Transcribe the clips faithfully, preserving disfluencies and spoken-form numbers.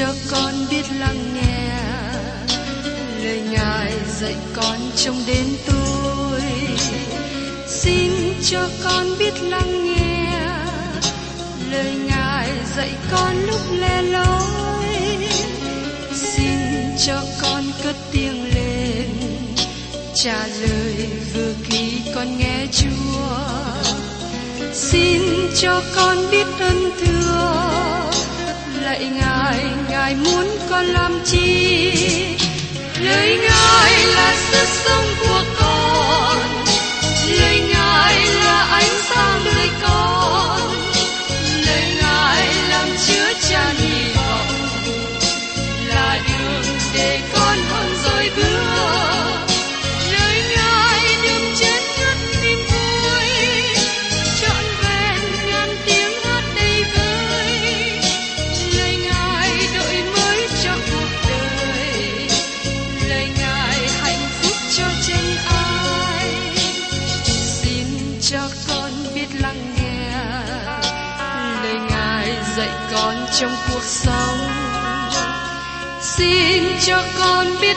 cho con biết lắng nghe lời Ngài dạy con trong đêm tối. Xin cho con biết lắng nghe lời Ngài dạy con lúc lẻ loi. Xin cho con cất tiếng lên trả lời vừa khi con nghe Chúa. Xin cho con biết ơn thương lạy Ngài, Ngài muốn con làm chi? Lời Ngài là sức sống của con, lời Ngài là ánh sáng nơi con, lời Ngài làm chứa tràn hy vọng, là đường để con không rối bước. Lời Ngài đừng chết ngất niềm vui, trọn vẹn ngàn tiếng hát đầy vơi. Lời Ngài đổi mới cho cuộc đời, lời Ngài hạnh phúc cho chân ai. Xin cho con biết lắng nghe lời Ngài dạy con trong cuộc sống. Xin cho con biết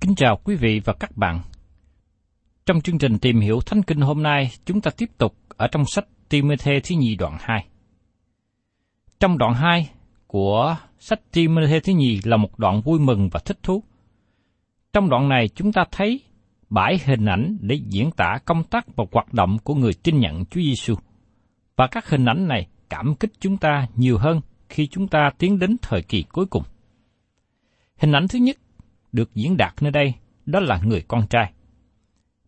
Kính chào quý vị và các bạn. Trong chương trình Tìm Hiểu Thánh Kinh hôm nay, chúng ta tiếp tục ở trong sách Ti-mô-thê thứ nhì đoạn hai. Trong đoạn hai của sách Ti-mô-thê thứ nhì là một đoạn vui mừng và thích thú. Trong đoạn này chúng ta thấy bảy hình ảnh để diễn tả công tác và hoạt động của người tin nhận Chúa Giê-su. Và các hình ảnh này cảm kích chúng ta nhiều hơn khi chúng ta tiến đến thời kỳ cuối cùng. Hình ảnh thứ nhất được diễn đạt nơi đây, đó là người con trai.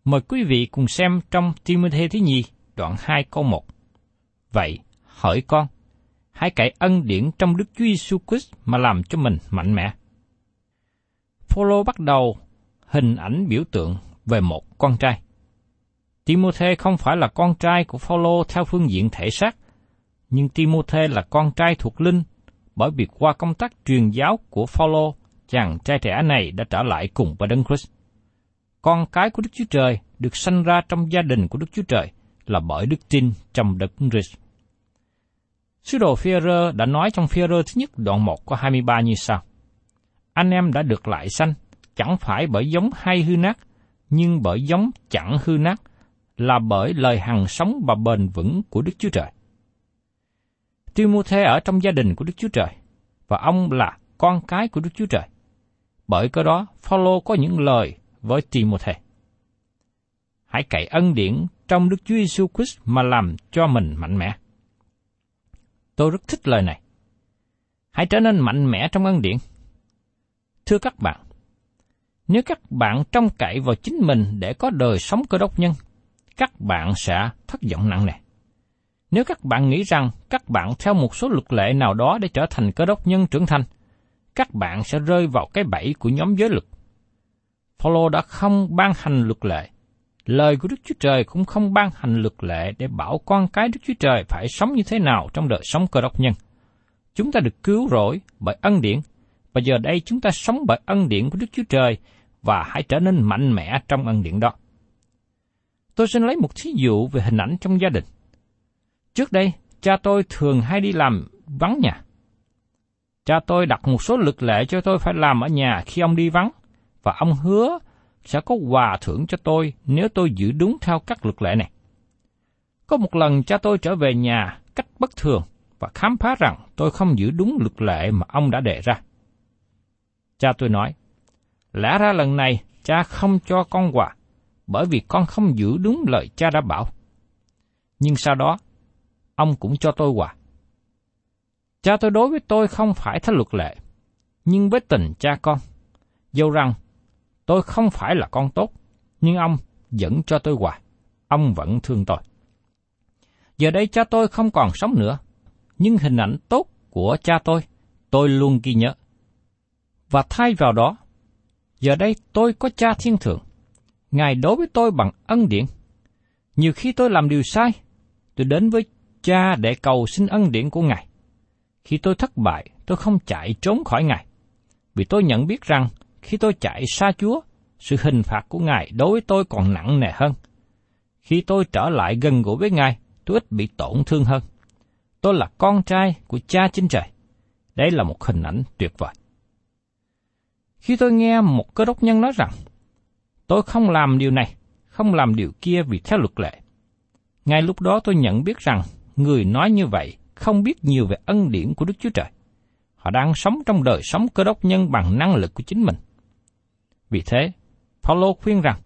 Mời quý vị cùng xem trong Ti-mô-thê thứ nhì, đoạn hai câu một. Vậy, hỡi con, hãy cậy ân điển trong Đức Chúa Giê-su Christ mà làm cho mình mạnh mẽ. Phao-lô bắt đầu hình ảnh biểu tượng về một con trai. Ti-mô-thê không phải là con trai của Phao-lô theo phương diện thể xác, nhưng Ti-mô-thê là con trai thuộc linh, bởi vì qua công tác truyền giáo của Phao-lô, chàng trai trẻ này đã trở lại cùng với Đấng Christ. Con cái của Đức Chúa Trời được sanh ra trong gia đình của Đức Chúa Trời là bởi đức tin trong Đấng Christ. Sứ đồ Phi-e-rơ đã nói trong Phi-e-rơ thứ nhất đoạn một câu hai mươi ba như sau: Anh em đã được lại sanh, chẳng phải bởi giống hay hư nát, nhưng bởi giống chẳng hư nát, là bởi lời hằng sống và bền vững của Đức Chúa Trời. Ti-mô-thê ở trong gia đình của Đức Chúa Trời, và ông là con cái của Đức Chúa Trời. Bởi cơ đó, Phao-lô có những lời với Ti-mô-thê: Hãy cậy ân điển trong Đức Chúa Giê-su Christ mà làm cho mình mạnh mẽ. Tôi rất thích lời này. Hãy trở nên mạnh mẽ trong ân điển. Thưa các bạn, nếu các bạn trông cậy vào chính mình để có đời sống cơ đốc nhân, các bạn sẽ thất vọng nặng nề. Nếu các bạn nghĩ rằng các bạn theo một số luật lệ nào đó để trở thành cơ đốc nhân trưởng thành, các bạn sẽ rơi vào cái bẫy của nhóm giới luật. Phao-lô đã không ban hành luật lệ. Lời của Đức Chúa Trời cũng không ban hành luật lệ để bảo con cái Đức Chúa Trời phải sống như thế nào trong đời sống cơ đốc nhân. Chúng ta được cứu rỗi bởi ân điển, và giờ đây chúng ta sống bởi ân điển của Đức Chúa Trời và hãy trở nên mạnh mẽ trong ân điển đó. Tôi xin lấy một thí dụ về hình ảnh trong gia đình. Trước đây, cha tôi thường hay đi làm vắng nhà. Cha tôi đặt một số luật lệ cho tôi phải làm ở nhà khi ông đi vắng, và ông hứa sẽ có quà thưởng cho tôi nếu tôi giữ đúng theo các luật lệ này. Có một lần cha tôi trở về nhà cách bất thường và khám phá rằng tôi không giữ đúng luật lệ mà ông đã đề ra. Cha tôi nói, lẽ ra lần này cha không cho con quà, bởi vì con không giữ đúng lời cha đã bảo. Nhưng sau đó, ông cũng cho tôi quà. Cha tôi đối với tôi không phải theo luật lệ, nhưng với tình cha con. Dẫu rằng, tôi không phải là con tốt, nhưng ông vẫn cho tôi quà. Ông vẫn thương tôi. Giờ đây cha tôi không còn sống nữa, nhưng hình ảnh tốt của cha tôi, tôi luôn ghi nhớ. Và thay vào đó, giờ đây tôi có cha thiên thượng. Ngài đối với tôi bằng ân điển. Nhiều khi tôi làm điều sai, tôi đến với cha để cầu xin ân điển của Ngài. Khi tôi thất bại, tôi không chạy trốn khỏi Ngài. Vì tôi nhận biết rằng, khi tôi chạy xa Chúa, sự hình phạt của Ngài đối với tôi còn nặng nề hơn. Khi tôi trở lại gần gũi với Ngài, tôi ít bị tổn thương hơn. Tôi là con trai của cha trên trời. Đây là một hình ảnh tuyệt vời. Khi tôi nghe một cơ đốc nhân nói rằng, tôi không làm điều này, không làm điều kia vì theo luật lệ. Ngay lúc đó tôi nhận biết rằng, người nói như vậy không biết nhiều về ân điển của Đức Chúa Trời. Họ đang sống trong đời sống cơ đốc nhân bằng năng lực của chính mình. Vì thế, Phao-lô khuyên rằng,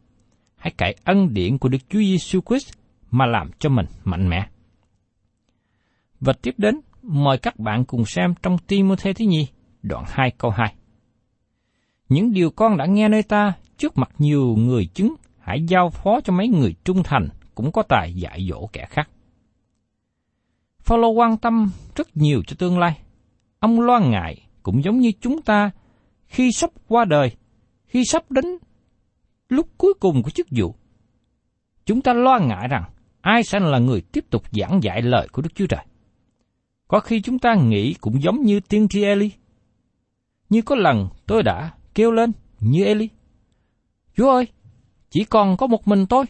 hãy cậy ân điển của Đức Chúa Giê-su Christ mà làm cho mình mạnh mẽ. Và tiếp đến, mời các bạn cùng xem trong Ti-mô-thê thứ nhì, đoạn hai câu hai. Những điều con đã nghe nơi ta trước mặt nhiều người chứng, hãy giao phó cho mấy người trung thành cũng có tài dạy dỗ kẻ khác. Phao-lô quan tâm rất nhiều cho tương lai. Ông lo ngại cũng giống như chúng ta khi sắp qua đời, khi sắp đến lúc cuối cùng của chức vụ. Chúng ta lo ngại rằng ai sẽ là người tiếp tục giảng dạy lời của Đức Chúa Trời. Có khi chúng ta nghĩ cũng giống như tiên tri Ê-li. Như có lần tôi đã kêu lên như Ê-li, Chúa ơi, chỉ còn có một mình tôi.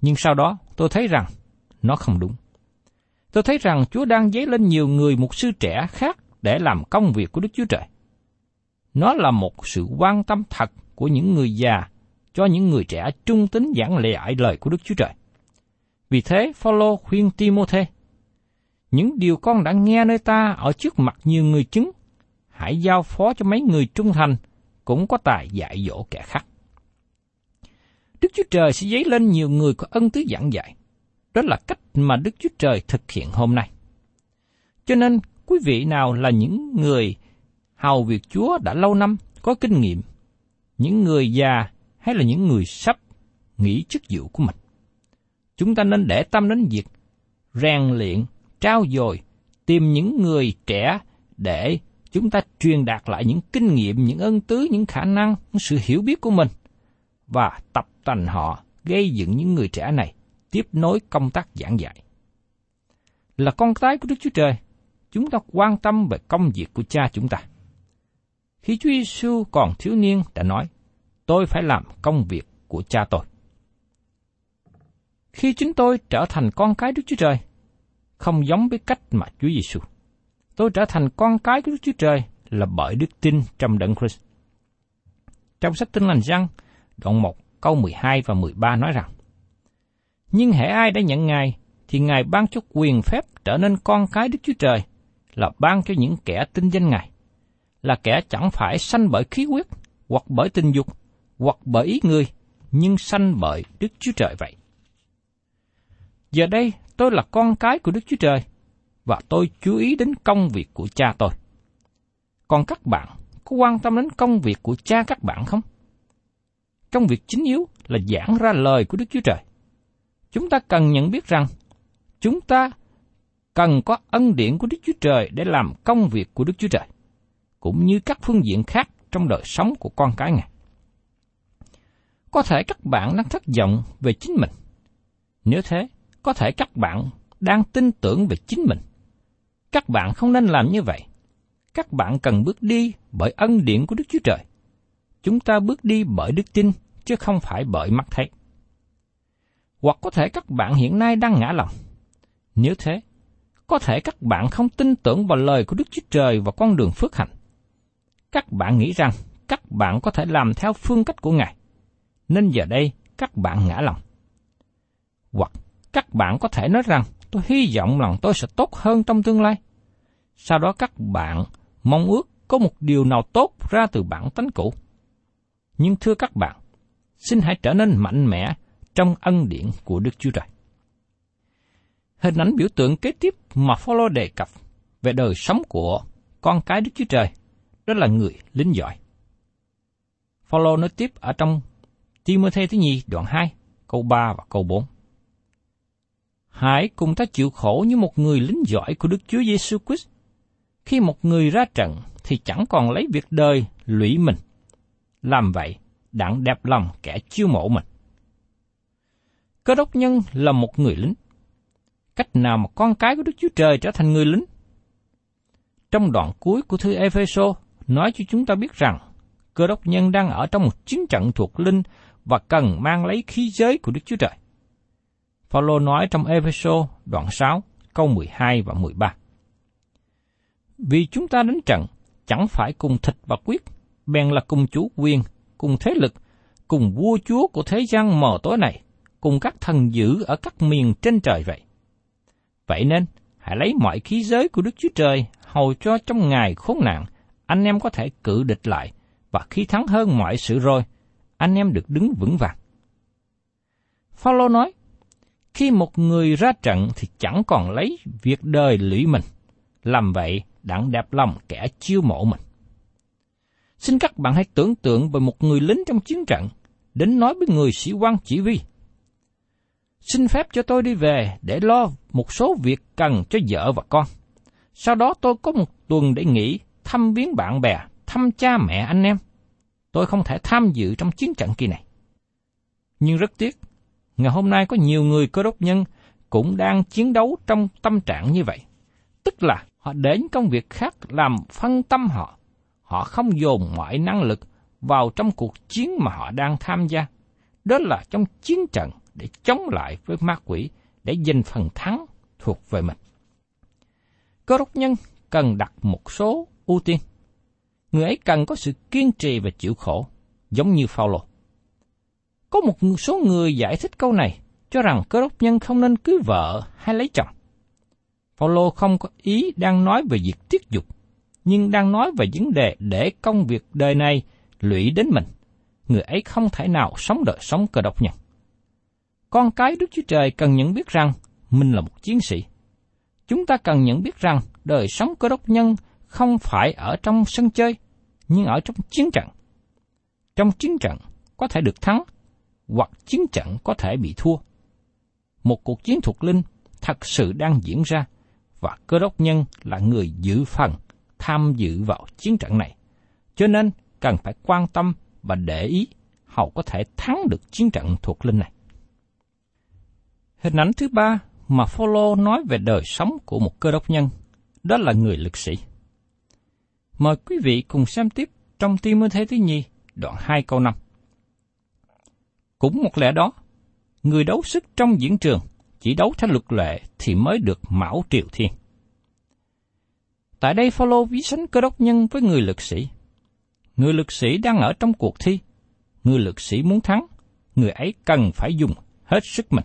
Nhưng sau đó tôi thấy rằng nó không đúng. Tôi thấy rằng Chúa đang dấy lên nhiều người mục sư trẻ khác để làm công việc của Đức Chúa Trời. Nó là một sự quan tâm thật của những người già cho những người trẻ trung tín giảng dạy lời của Đức Chúa Trời. Vì thế, Phao-lô khuyên Ti-mô-thê, những điều con đã nghe nơi ta ở trước mặt nhiều người chứng, hãy giao phó cho mấy người trung thành cũng có tài dạy dỗ kẻ khác. Đức Chúa Trời sẽ dấy lên nhiều người có ân tứ giảng dạy. Đó là cách mà Đức Chúa Trời thực hiện hôm nay. Cho nên, quý vị nào là những người hầu việc Chúa đã lâu năm, có kinh nghiệm, những người già hay là những người sắp nghỉ chức vụ của mình, chúng ta nên để tâm đến việc rèn luyện, trau dồi, tìm những người trẻ để chúng ta truyền đạt lại những kinh nghiệm, những ân tứ, những khả năng, những sự hiểu biết của mình và tập tành họ gây dựng những người trẻ này tiếp nối công tác giảng dạy. Là con cái của Đức Chúa Trời, chúng ta quan tâm về công việc của cha chúng ta. Khi Chúa Giê-xu còn thiếu niên đã nói, tôi phải làm công việc của cha tôi. Khi chính tôi trở thành con cái Đức Chúa Trời, không giống với cách mà Chúa Giê-xu. Tôi trở thành con cái của Đức Chúa Trời là bởi đức tin trong Đấng Christ. Trong sách Tin lành Giăng, đoạn một câu mười hai và mười ba nói rằng, nhưng hễ ai đã nhận Ngài, thì Ngài ban cho quyền phép trở nên con cái Đức Chúa Trời, là ban cho những kẻ tin danh Ngài, là kẻ chẳng phải sanh bởi khí huyết, hoặc bởi tình dục, hoặc bởi ý người, nhưng sanh bởi Đức Chúa Trời vậy. Giờ đây, tôi là con cái của Đức Chúa Trời, và tôi chú ý đến công việc của cha tôi. Còn các bạn, có quan tâm đến công việc của cha các bạn không? Công việc chính yếu là giảng ra lời của Đức Chúa Trời. Chúng ta cần nhận biết rằng, chúng ta cần có ân điển của Đức Chúa Trời để làm công việc của Đức Chúa Trời, cũng như các phương diện khác trong đời sống của con cái Ngài. Có thể các bạn đang thất vọng về chính mình. Nếu thế, có thể các bạn đang tin tưởng về chính mình. Các bạn không nên làm như vậy. Các bạn cần bước đi bởi ân điển của Đức Chúa Trời. Chúng ta bước đi bởi đức tin, chứ không phải bởi mắt thấy. Hoặc có thể các bạn hiện nay đang ngã lòng. Nếu thế, có thể các bạn không tin tưởng vào lời của Đức Chúa Trời và con đường phước hạnh. Các bạn nghĩ rằng các bạn có thể làm theo phương cách của Ngài, nên giờ đây các bạn ngã lòng. Hoặc các bạn có thể nói rằng tôi hy vọng lòng tôi sẽ tốt hơn trong tương lai. Sau đó các bạn mong ước có một điều nào tốt ra từ bản tánh cũ. Nhưng thưa các bạn, xin hãy trở nên mạnh mẽ trong ân điển của Đức Chúa Trời. Hình ảnh biểu tượng kế tiếp mà Phao-lô đề cập về đời sống của con cái Đức Chúa Trời, đó là người lính giỏi. Phao-lô nói tiếp ở trong Ti-mô-thê thứ nhì đoạn hai, câu ba và câu bốn. Hãy cùng ta chịu khổ như một người lính giỏi của Đức Chúa Giê-su Christ. Khi một người ra trận thì chẳng còn lấy việc đời lụy mình. Làm vậy, đặng đẹp lòng kẻ chiêu mộ mình. Cơ đốc nhân là một người lính. Cách nào mà con cái của Đức Chúa Trời trở thành người lính? Trong đoạn cuối của thư Ê-phê-sô nói cho chúng ta biết rằng cơ đốc nhân đang ở trong một chiến trận thuộc linh và cần mang lấy khí giới của Đức Chúa Trời. Phao-lô nói trong Ê-phê-sô đoạn sáu, câu mười hai và mười ba. Vì chúng ta đánh trận chẳng phải cùng thịt và huyết, bèn là cùng chủ quyền, cùng thế lực, cùng vua chúa của thế gian mờ tối này, cùng các thần dữ ở các miền trên trời vậy. Vậy nên, hãy lấy mọi khí giới của Đức Chúa Trời, hầu cho trong ngày khốn nạn, anh em có thể cự địch lại, và khi thắng hơn mọi sự rồi, anh em được đứng vững vàng. Phao-lô nói, khi một người ra trận thì chẳng còn lấy việc đời lụy mình, làm vậy đặng đẹp lòng kẻ chiêu mộ mình. Xin các bạn hãy tưởng tượng về một người lính trong chiến trận, đến nói với người sĩ quan chỉ huy. Xin phép cho tôi đi về để lo một số việc cần cho vợ và con. Sau đó tôi có một tuần để nghỉ, thăm viếng bạn bè, thăm cha mẹ anh em. Tôi không thể tham dự trong chiến trận kỳ này. Nhưng rất tiếc, ngày hôm nay có nhiều người cơ đốc nhân cũng đang chiến đấu trong tâm trạng như vậy. Tức là họ đến công việc khác làm phân tâm họ. Họ không dồn mọi năng lực vào trong cuộc chiến mà họ đang tham gia. Đó là trong chiến trận để chống lại với ma quỷ, để giành phần thắng thuộc về mình. Cơ đốc nhân cần đặt một số ưu tiên. Người ấy cần có sự kiên trì và chịu khổ, giống như Phao-lô. Có một số người giải thích câu này, cho rằng cơ đốc nhân không nên cưới vợ hay lấy chồng. Phao-lô không có ý đang nói về việc tiết dục, nhưng đang nói về vấn đề để công việc đời này lụy đến mình. Người ấy không thể nào sống đời sống cơ đốc nhân. Con cái Đức Chúa Trời cần nhận biết rằng mình là một chiến sĩ. Chúng ta cần nhận biết rằng đời sống cơ đốc nhân không phải ở trong sân chơi, nhưng ở trong chiến trận. Trong chiến trận có thể được thắng, hoặc chiến trận có thể bị thua. Một cuộc chiến thuộc linh thật sự đang diễn ra, và cơ đốc nhân là người dự phần tham dự vào chiến trận này. Cho nên cần phải quan tâm và để ý, hầu có thể thắng được chiến trận thuộc linh này. Hình ảnh thứ ba mà Phao-lô nói về đời sống của một cơ đốc nhân, đó là người lực sĩ. Mời quý vị cùng xem tiếp trong Ti-mô-thê thứ nhì, đoạn hai câu năm. Cũng một lẽ đó, người đấu sức trong diễn trường, chỉ đấu theo luật lệ thì mới được mão triều thiên. Tại đây Phao-lô ví sánh cơ đốc nhân với người lực sĩ. Người lực sĩ đang ở trong cuộc thi. Người lực sĩ muốn thắng, người ấy cần phải dùng hết sức mình.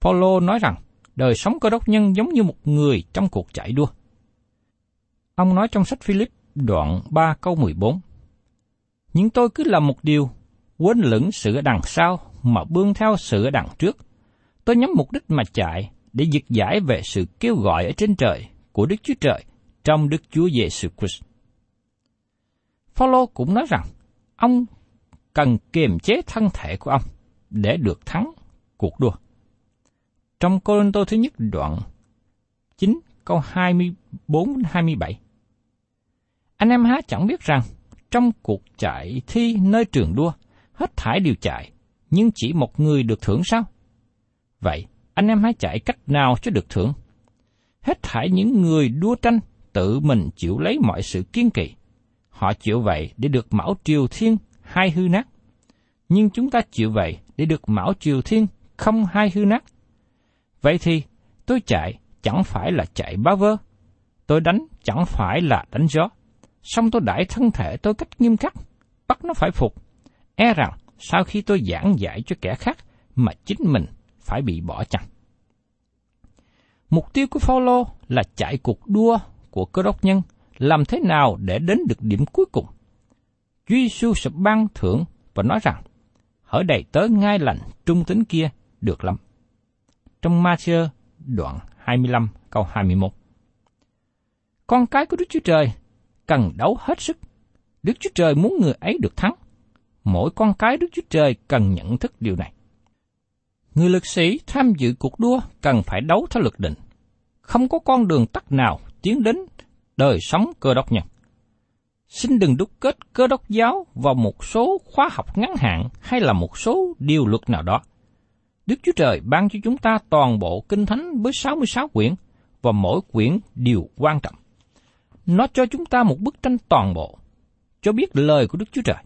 Phao-lô nói rằng đời sống cơ đốc nhân giống như một người trong cuộc chạy đua. Ông nói trong sách Philip đoạn ba câu mười bốn. Nhưng tôi cứ làm một điều, quên lững sự đằng sau mà bươn theo sự đằng trước. Tôi nhắm mục đích mà chạy để giật giải về sự kêu gọi ở trên trời của Đức Chúa Trời trong Đức Chúa Giê-su Christ. Phao-lô cũng nói rằng ông cần kiềm chế thân thể của ông để được thắng cuộc đua. Trong Kolonto thứ nhất đoạn chín câu hai mươi bốn đến hai mươi bảy. Anh em há chẳng biết rằng trong cuộc chạy thi nơi trường đua hết thảy đều chạy, nhưng chỉ một người được thưởng sao? Vậy anh em há chạy cách nào cho được thưởng? Hết thảy những người đua tranh tự mình chịu lấy mọi sự kiên kỵ. Họ chịu vậy để được mão triều thiên hay hư nát. Nhưng chúng ta chịu vậy để được mão triều thiên không hay hư nát. Vậy thì, tôi chạy chẳng phải là chạy bá vơ, tôi đánh chẳng phải là đánh gió, song tôi đãi thân thể tôi cách nghiêm khắc, bắt nó phải phục, e rằng sau khi tôi giảng dạy cho kẻ khác mà chính mình phải bị bỏ chăng. Mục tiêu của Phao-lô là chạy cuộc đua của cơ đốc nhân, làm thế nào để đến được điểm cuối cùng. Chúa Giê-su sẽ ban thưởng và nói rằng, hỡi đầy tớ ngay lành trung tín kia được lắm. Trong Ma-thi-ơ đoạn hai mươi lăm câu hai mươi mốt. Con cái của Đức Chúa Trời cần đấu hết sức. Đức Chúa Trời muốn người ấy được thắng. Mỗi con cái Đức Chúa Trời cần nhận thức điều này. Người lực sĩ tham dự cuộc đua cần phải đấu theo luật định. Không có con đường tắt nào tiến đến đời sống Cơ Đốc nhân. Xin đừng đúc kết Cơ Đốc giáo vào một số khóa học ngắn hạn hay là một số điều luật nào đó. Đức Chúa Trời ban cho chúng ta toàn bộ Kinh Thánh với sáu mươi sáu quyển, và mỗi quyển điều quan trọng. Nó cho chúng ta một bức tranh toàn bộ, cho biết lời của Đức Chúa Trời.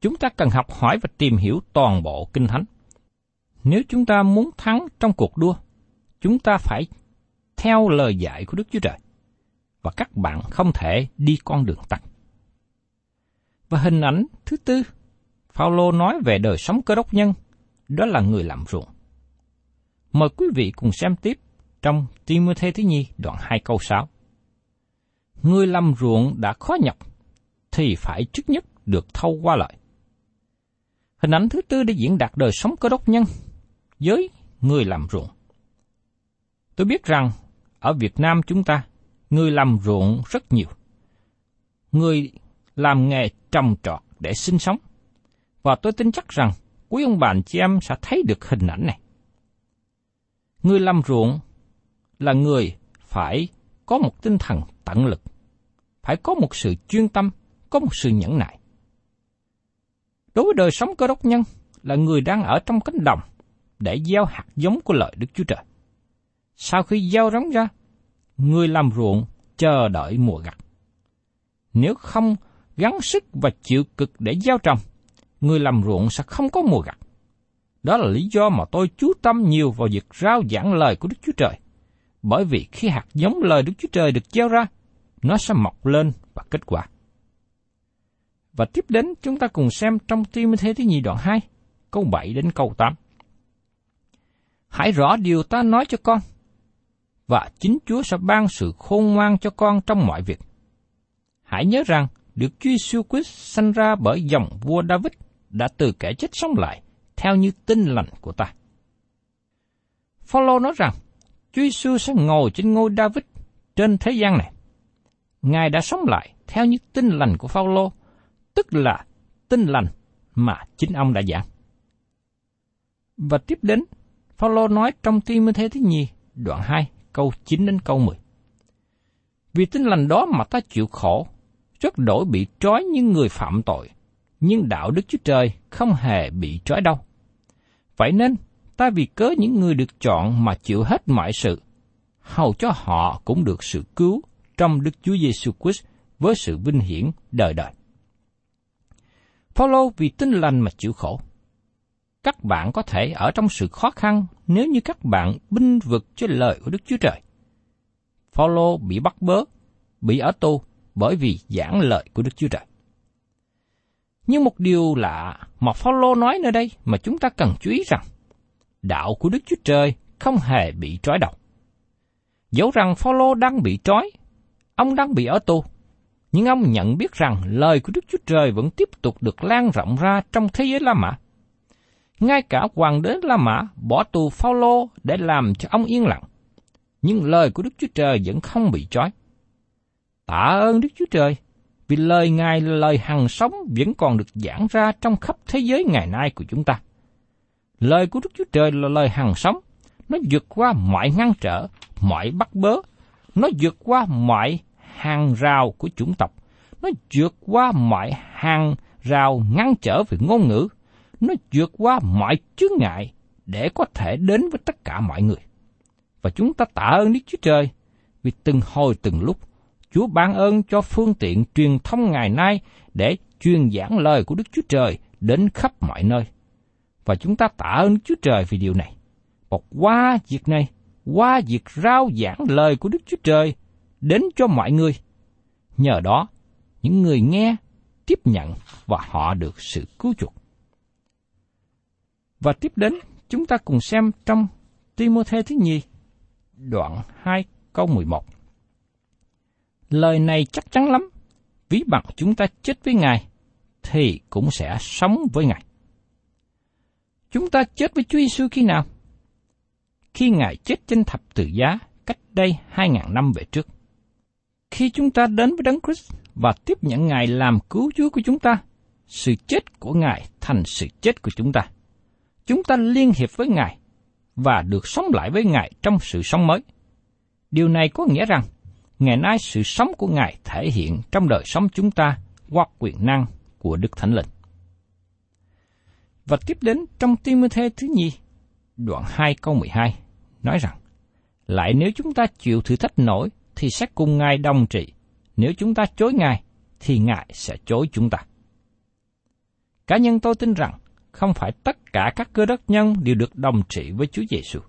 Chúng ta cần học hỏi và tìm hiểu toàn bộ Kinh Thánh. Nếu chúng ta muốn thắng trong cuộc đua, chúng ta phải theo lời dạy của Đức Chúa Trời, và các bạn không thể đi con đường tắt. Và hình ảnh thứ tư, Phao-lô nói về đời sống Cơ Đốc nhân, đó là người làm ruộng. Mời quý vị cùng xem tiếp trong Ti-mô-thê thứ nhì đoạn hai câu sáu. Người làm ruộng đã khó nhọc, thì phải trước nhất được thâu qua lại. Hình ảnh thứ tư để diễn đạt đời sống Cơ Đốc nhân với người làm ruộng. Tôi biết rằng ở Việt Nam chúng ta, người làm ruộng rất nhiều. Người làm nghề trồng trọt để sinh sống. Và tôi tin chắc rằng quý ông bà chị em sẽ thấy được hình ảnh này. Người làm ruộng là người phải có một tinh thần tận lực, phải có một sự chuyên tâm, có một sự nhẫn nại. Đối với đời sống Cơ Đốc nhân là người đang ở trong cánh đồng để gieo hạt giống của lời Đức Chúa Trời. Sau khi gieo rống ra, người làm ruộng chờ đợi mùa gặt. Nếu không gắng sức và chịu cực để gieo trồng, người làm ruộng sẽ không có mùa gặt. Đó là lý do mà tôi chú tâm nhiều vào việc rao giảng lời của Đức Chúa Trời, bởi vì khi hạt giống lời Đức Chúa Trời được gieo ra, nó sẽ mọc lên và kết quả. Và tiếp đến chúng ta cùng xem trong Ti-mô-thê thứ nhì đoạn hai, câu bảy đến câu tám. Hãy rõ điều ta nói cho con, và chính Chúa sẽ ban sự khôn ngoan cho con trong mọi việc. Hãy nhớ rằng, được Chúa Giê-su Christ sanh ra bởi dòng vua Đa-vít đã từ kẻ chết sống lại, theo như tin lành của ta. Phao-lô nói rằng, Chúa Giê-su sẽ ngồi trên ngôi Đa-vít trên thế gian này. Ngài đã sống lại theo như tin lành của Phao-lô, tức là tin lành mà chính ông đã giảng. Và tiếp đến, Phao-lô nói trong Ti-mô-thê thứ nhì, đoạn hai, câu chín đến câu mười. Vì tin lành đó mà ta chịu khổ, rất đổi bị trói như người phạm tội, nhưng đạo Đức Chúa Trời không hề bị trói đâu. Vậy nên, ta vì cớ những người được chọn mà chịu hết mọi sự, hầu cho họ cũng được sự cứu trong Đức Chúa Giê-su Christ với sự vinh hiển đời đời. Phao-lô vì tin lành mà chịu khổ. Các bạn có thể ở trong sự khó khăn nếu như các bạn binh vực cho lời của Đức Chúa Trời. Phao-lô bị bắt bớ, bị ở tù bởi vì giảng lời của Đức Chúa Trời. Nhưng một điều lạ mà Phao-lô nói nơi đây mà chúng ta cần chú ý rằng, đạo của Đức Chúa Trời không hề bị trói đầu. Dẫu rằng Phao-lô đang bị trói, ông đang bị ở tù, nhưng ông nhận biết rằng lời của Đức Chúa Trời vẫn tiếp tục được lan rộng ra trong thế giới La Mã. Ngay cả hoàng đế La Mã bỏ tù Phao-lô để làm cho ông yên lặng, nhưng lời của Đức Chúa Trời vẫn không bị trói. Tạ ơn Đức Chúa Trời, vì lời Ngài là lời hằng sống vẫn còn được giảng ra trong khắp thế giới ngày nay của chúng ta. Lời của Đức Chúa Trời là lời hằng sống, nó vượt qua mọi ngăn trở, mọi bắt bớ, nó vượt qua mọi hàng rào của chủng tộc, nó vượt qua mọi hàng rào ngăn trở về ngôn ngữ, nó vượt qua mọi chướng ngại để có thể đến với tất cả mọi người. Và chúng ta tạ ơn Đức Chúa Trời vì từng hồi từng lúc, Chúa ban ơn cho phương tiện truyền thông ngày nay để truyền giảng lời của Đức Chúa Trời đến khắp mọi nơi. Và chúng ta tạ ơn Đức Chúa Trời vì điều này. Và qua việc này, qua việc rao giảng lời của Đức Chúa Trời đến cho mọi người, nhờ đó, những người nghe, tiếp nhận và họ được sự cứu chuộc. Và tiếp đến, chúng ta cùng xem trong Ti-mô-thê thứ nhì, đoạn hai câu mười một. Lời này chắc chắn lắm, ví bằng chúng ta chết với Ngài, thì cũng sẽ sống với Ngài. Chúng ta chết với Chúa Giê-xu khi nào? Khi Ngài chết trên thập tự giá cách đây hai ngàn năm về trước. Khi chúng ta đến với Đấng Christ và tiếp nhận Ngài làm cứu Chúa của chúng ta, sự chết của Ngài thành sự chết của chúng ta. Chúng ta liên hiệp với Ngài và được sống lại với Ngài trong sự sống mới. Điều này có nghĩa rằng, ngày nay sự sống của Ngài thể hiện trong đời sống chúng ta qua quyền năng của Đức Thánh Linh. Và tiếp đến trong Ti-mô-thê thứ nhì, đoạn hai câu mười hai, nói rằng, lại nếu chúng ta chịu thử thách nổi, thì sẽ cùng Ngài đồng trị. Nếu chúng ta chối Ngài, thì Ngài sẽ chối chúng ta. Cá nhân tôi tin rằng, không phải tất cả các cơ đốc nhân đều được đồng trị với Chúa Giê-xu.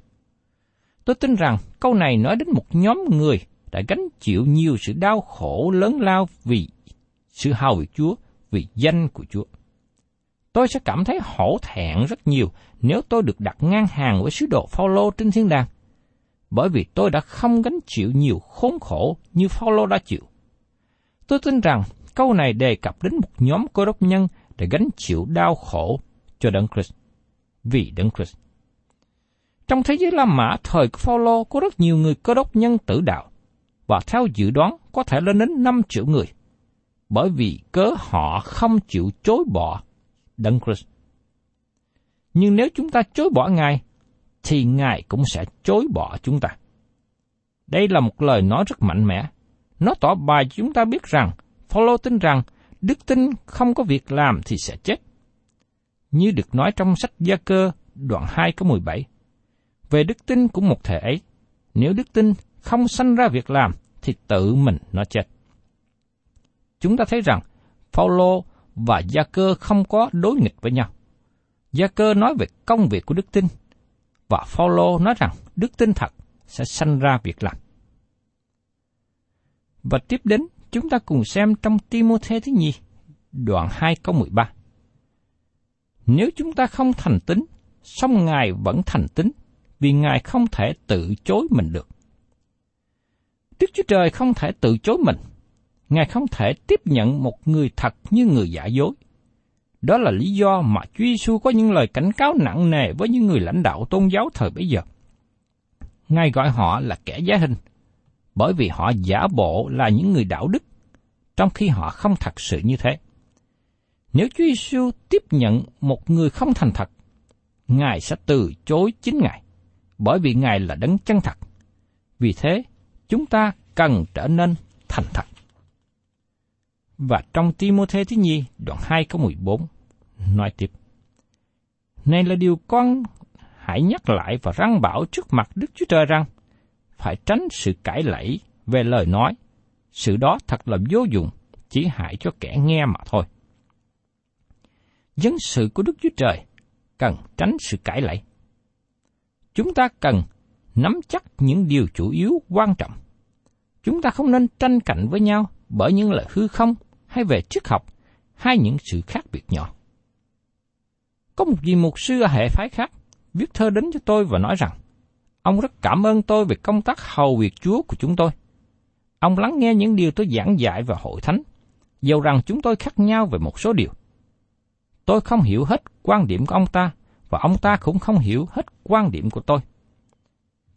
Tôi tin rằng câu này nói đến một nhóm người đã gánh chịu nhiều sự đau khổ lớn lao vì sự hầu việc Chúa, vì danh của Chúa. Tôi sẽ cảm thấy hổ thẹn rất nhiều nếu tôi được đặt ngang hàng với sứ đồ Phao-lô trên thiên đàng, bởi vì tôi đã không gánh chịu nhiều khốn khổ như Phao-lô đã chịu. Tôi tin rằng câu này đề cập đến một nhóm cơ đốc nhân đã gánh chịu đau khổ cho Đấng Christ, vì Đấng Christ. Trong thế giới La Mã thời của Phao-lô có rất nhiều người cơ đốc nhân tử đạo, và theo dự đoán có thể lên đến năm triệu người, bởi vì cớ họ không chịu chối bỏ Đấng Christ. Nhưng nếu chúng ta chối bỏ Ngài, thì Ngài cũng sẽ chối bỏ chúng ta. Đây là một lời nói rất mạnh mẽ. Nó tỏ bài cho chúng ta biết rằng, Phao-lô tin rằng đức tin không có việc làm thì sẽ chết. Như được nói trong sách Gia-cơ đoạn hai câu mười bảy, về đức tin cũng một thể ấy, nếu đức tin không sanh ra việc làm thì tự mình nó chết. Chúng ta thấy rằng Phao-lô và Gia-cơ không có đối nghịch với nhau. Gia-cơ nói về công việc của đức tin, và Phao-lô nói rằng đức tin thật sẽ sanh ra việc làm. Và tiếp đến chúng ta cùng xem trong Ti-mô-thê thứ nhì, đoạn hai câu mười ba. Nếu chúng ta không thành tín, song Ngài vẫn thành tín, vì Ngài không thể tự chối mình được. Đức Chúa Trời không thể tự chối mình. Ngài không thể tiếp nhận một người thật như người giả dối. Đó là lý do mà Chúa Giê-xu có những lời cảnh cáo nặng nề với những người lãnh đạo tôn giáo thời bấy giờ. Ngài gọi họ là kẻ giả hình, bởi vì họ giả bộ là những người đạo đức, trong khi họ không thật sự như thế. Nếu Chúa Giê-xu tiếp nhận một người không thành thật, Ngài sẽ từ chối chính Ngài, bởi vì Ngài là Đấng chân thật. Vì thế, chúng ta cần trở nên thành thật. Và trong Ti-mô-thê thứ nhì, đoạn hai câu mười bốn, nói tiếp. Này là điều con hãy nhắc lại và răn bảo trước mặt Đức Chúa Trời rằng, phải tránh sự cãi lẫy về lời nói, sự đó thật là vô dụng, chỉ hại cho kẻ nghe mà thôi. Dân sự của Đức Chúa Trời cần tránh sự cãi lẫy. Chúng ta cần nắm chắc những điều chủ yếu quan trọng. Chúng ta không nên tranh cạnh với nhau bởi những lời hư không hay về triết học hay những sự khác biệt nhỏ. Có một vị mục sư ở hệ phái khác viết thơ đến cho tôi và nói rằng, ông rất cảm ơn tôi về công tác hầu việc Chúa của chúng tôi. Ông lắng nghe những điều tôi giảng dạy và hội thánh, dầu rằng chúng tôi khác nhau về một số điều. Tôi không hiểu hết quan điểm của ông ta, và ông ta cũng không hiểu hết quan điểm của tôi.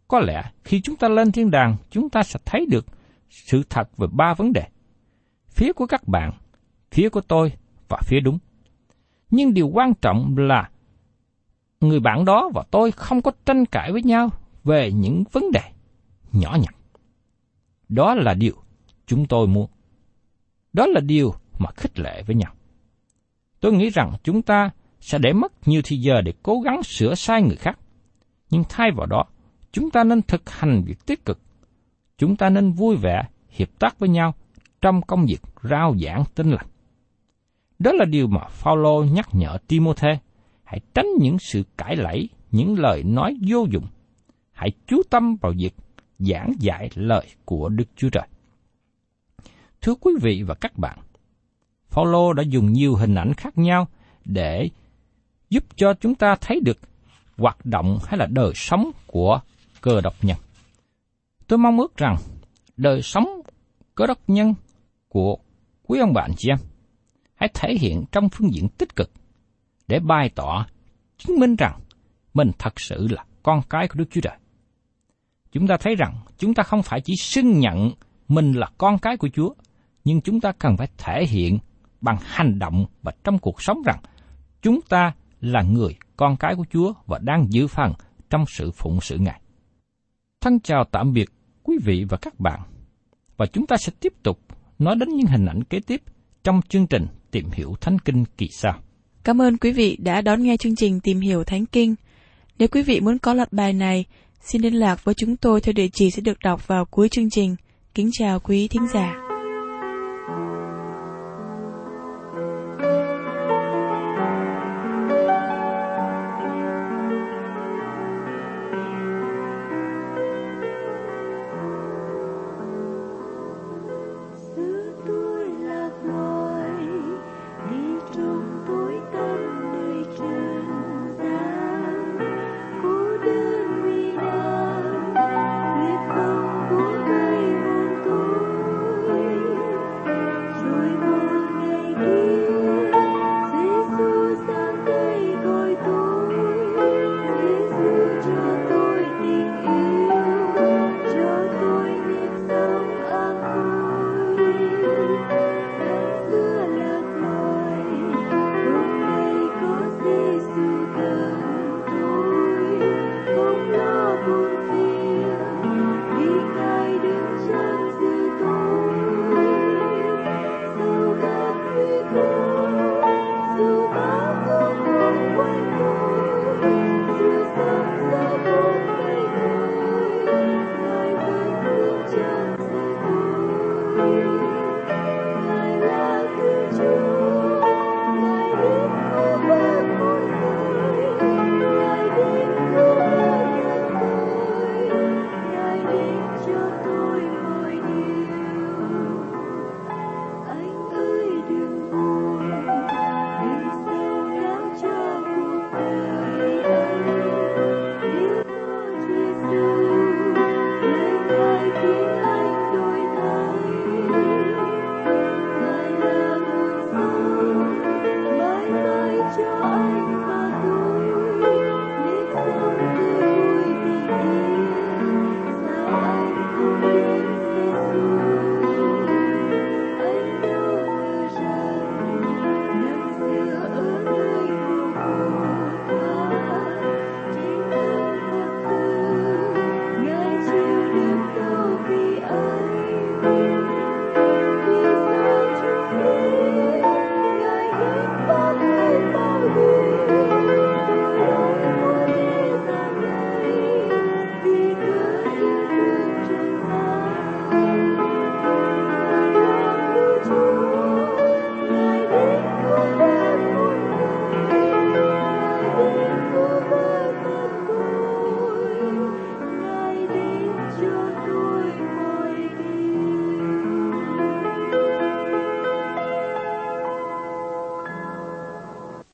Có lẽ khi chúng ta lên thiên đàng, chúng ta sẽ thấy được sự thật về ba vấn đề. Phía của các bạn, phía của tôi và phía đúng. Nhưng điều quan trọng là người bạn đó và tôi không có tranh cãi với nhau về những vấn đề nhỏ nhặt. Đó là điều chúng tôi muốn. Đó là điều mà khích lệ với nhau. Tôi nghĩ rằng chúng ta sẽ để mất nhiều thời giờ để cố gắng sửa sai người khác. Nhưng thay vào đó, chúng ta nên thực hành việc tích cực. Chúng ta nên vui vẻ, hiệp tác với nhau trong công việc rao giảng tin lành. Đó là điều mà Phao-lô nhắc nhở Ti-mô-thê. Hãy tránh những sự cãi lẫy, những lời nói vô dụng. Hãy chú tâm vào việc giảng dạy lời của Đức Chúa Trời. Thưa quý vị và các bạn, Phao-lô đã dùng nhiều hình ảnh khác nhau để giúp cho chúng ta thấy được hoạt động hay là đời sống của cơ đốc nhân. Tôi mong ước rằng đời sống cơ đốc nhân của quý ông bạn chị em hãy thể hiện trong phương diện tích cực để bày tỏ, chứng minh rằng mình thật sự là con cái của Đức Chúa Trời. Chúng ta thấy rằng chúng ta không phải chỉ xưng nhận mình là con cái của Chúa, nhưng chúng ta cần phải thể hiện bằng hành động và trong cuộc sống rằng chúng ta là người con cái của Chúa và đang giữ phần trong sự phụng sự Ngài. Thân chào tạm biệt quý vị và các bạn, và chúng ta sẽ tiếp tục nói đến những hình ảnh kế tiếp trong chương trình Tìm hiểu Thánh Kinh kỳ sau. Cảm ơn quý vị đã đón nghe chương trình Tìm hiểu Thánh Kinh. Nếu quý vị muốn có loạt bài này, xin liên lạc với chúng tôi theo địa chỉ sẽ được đọc vào cuối chương trình. Kính chào quý thính giả. Hãy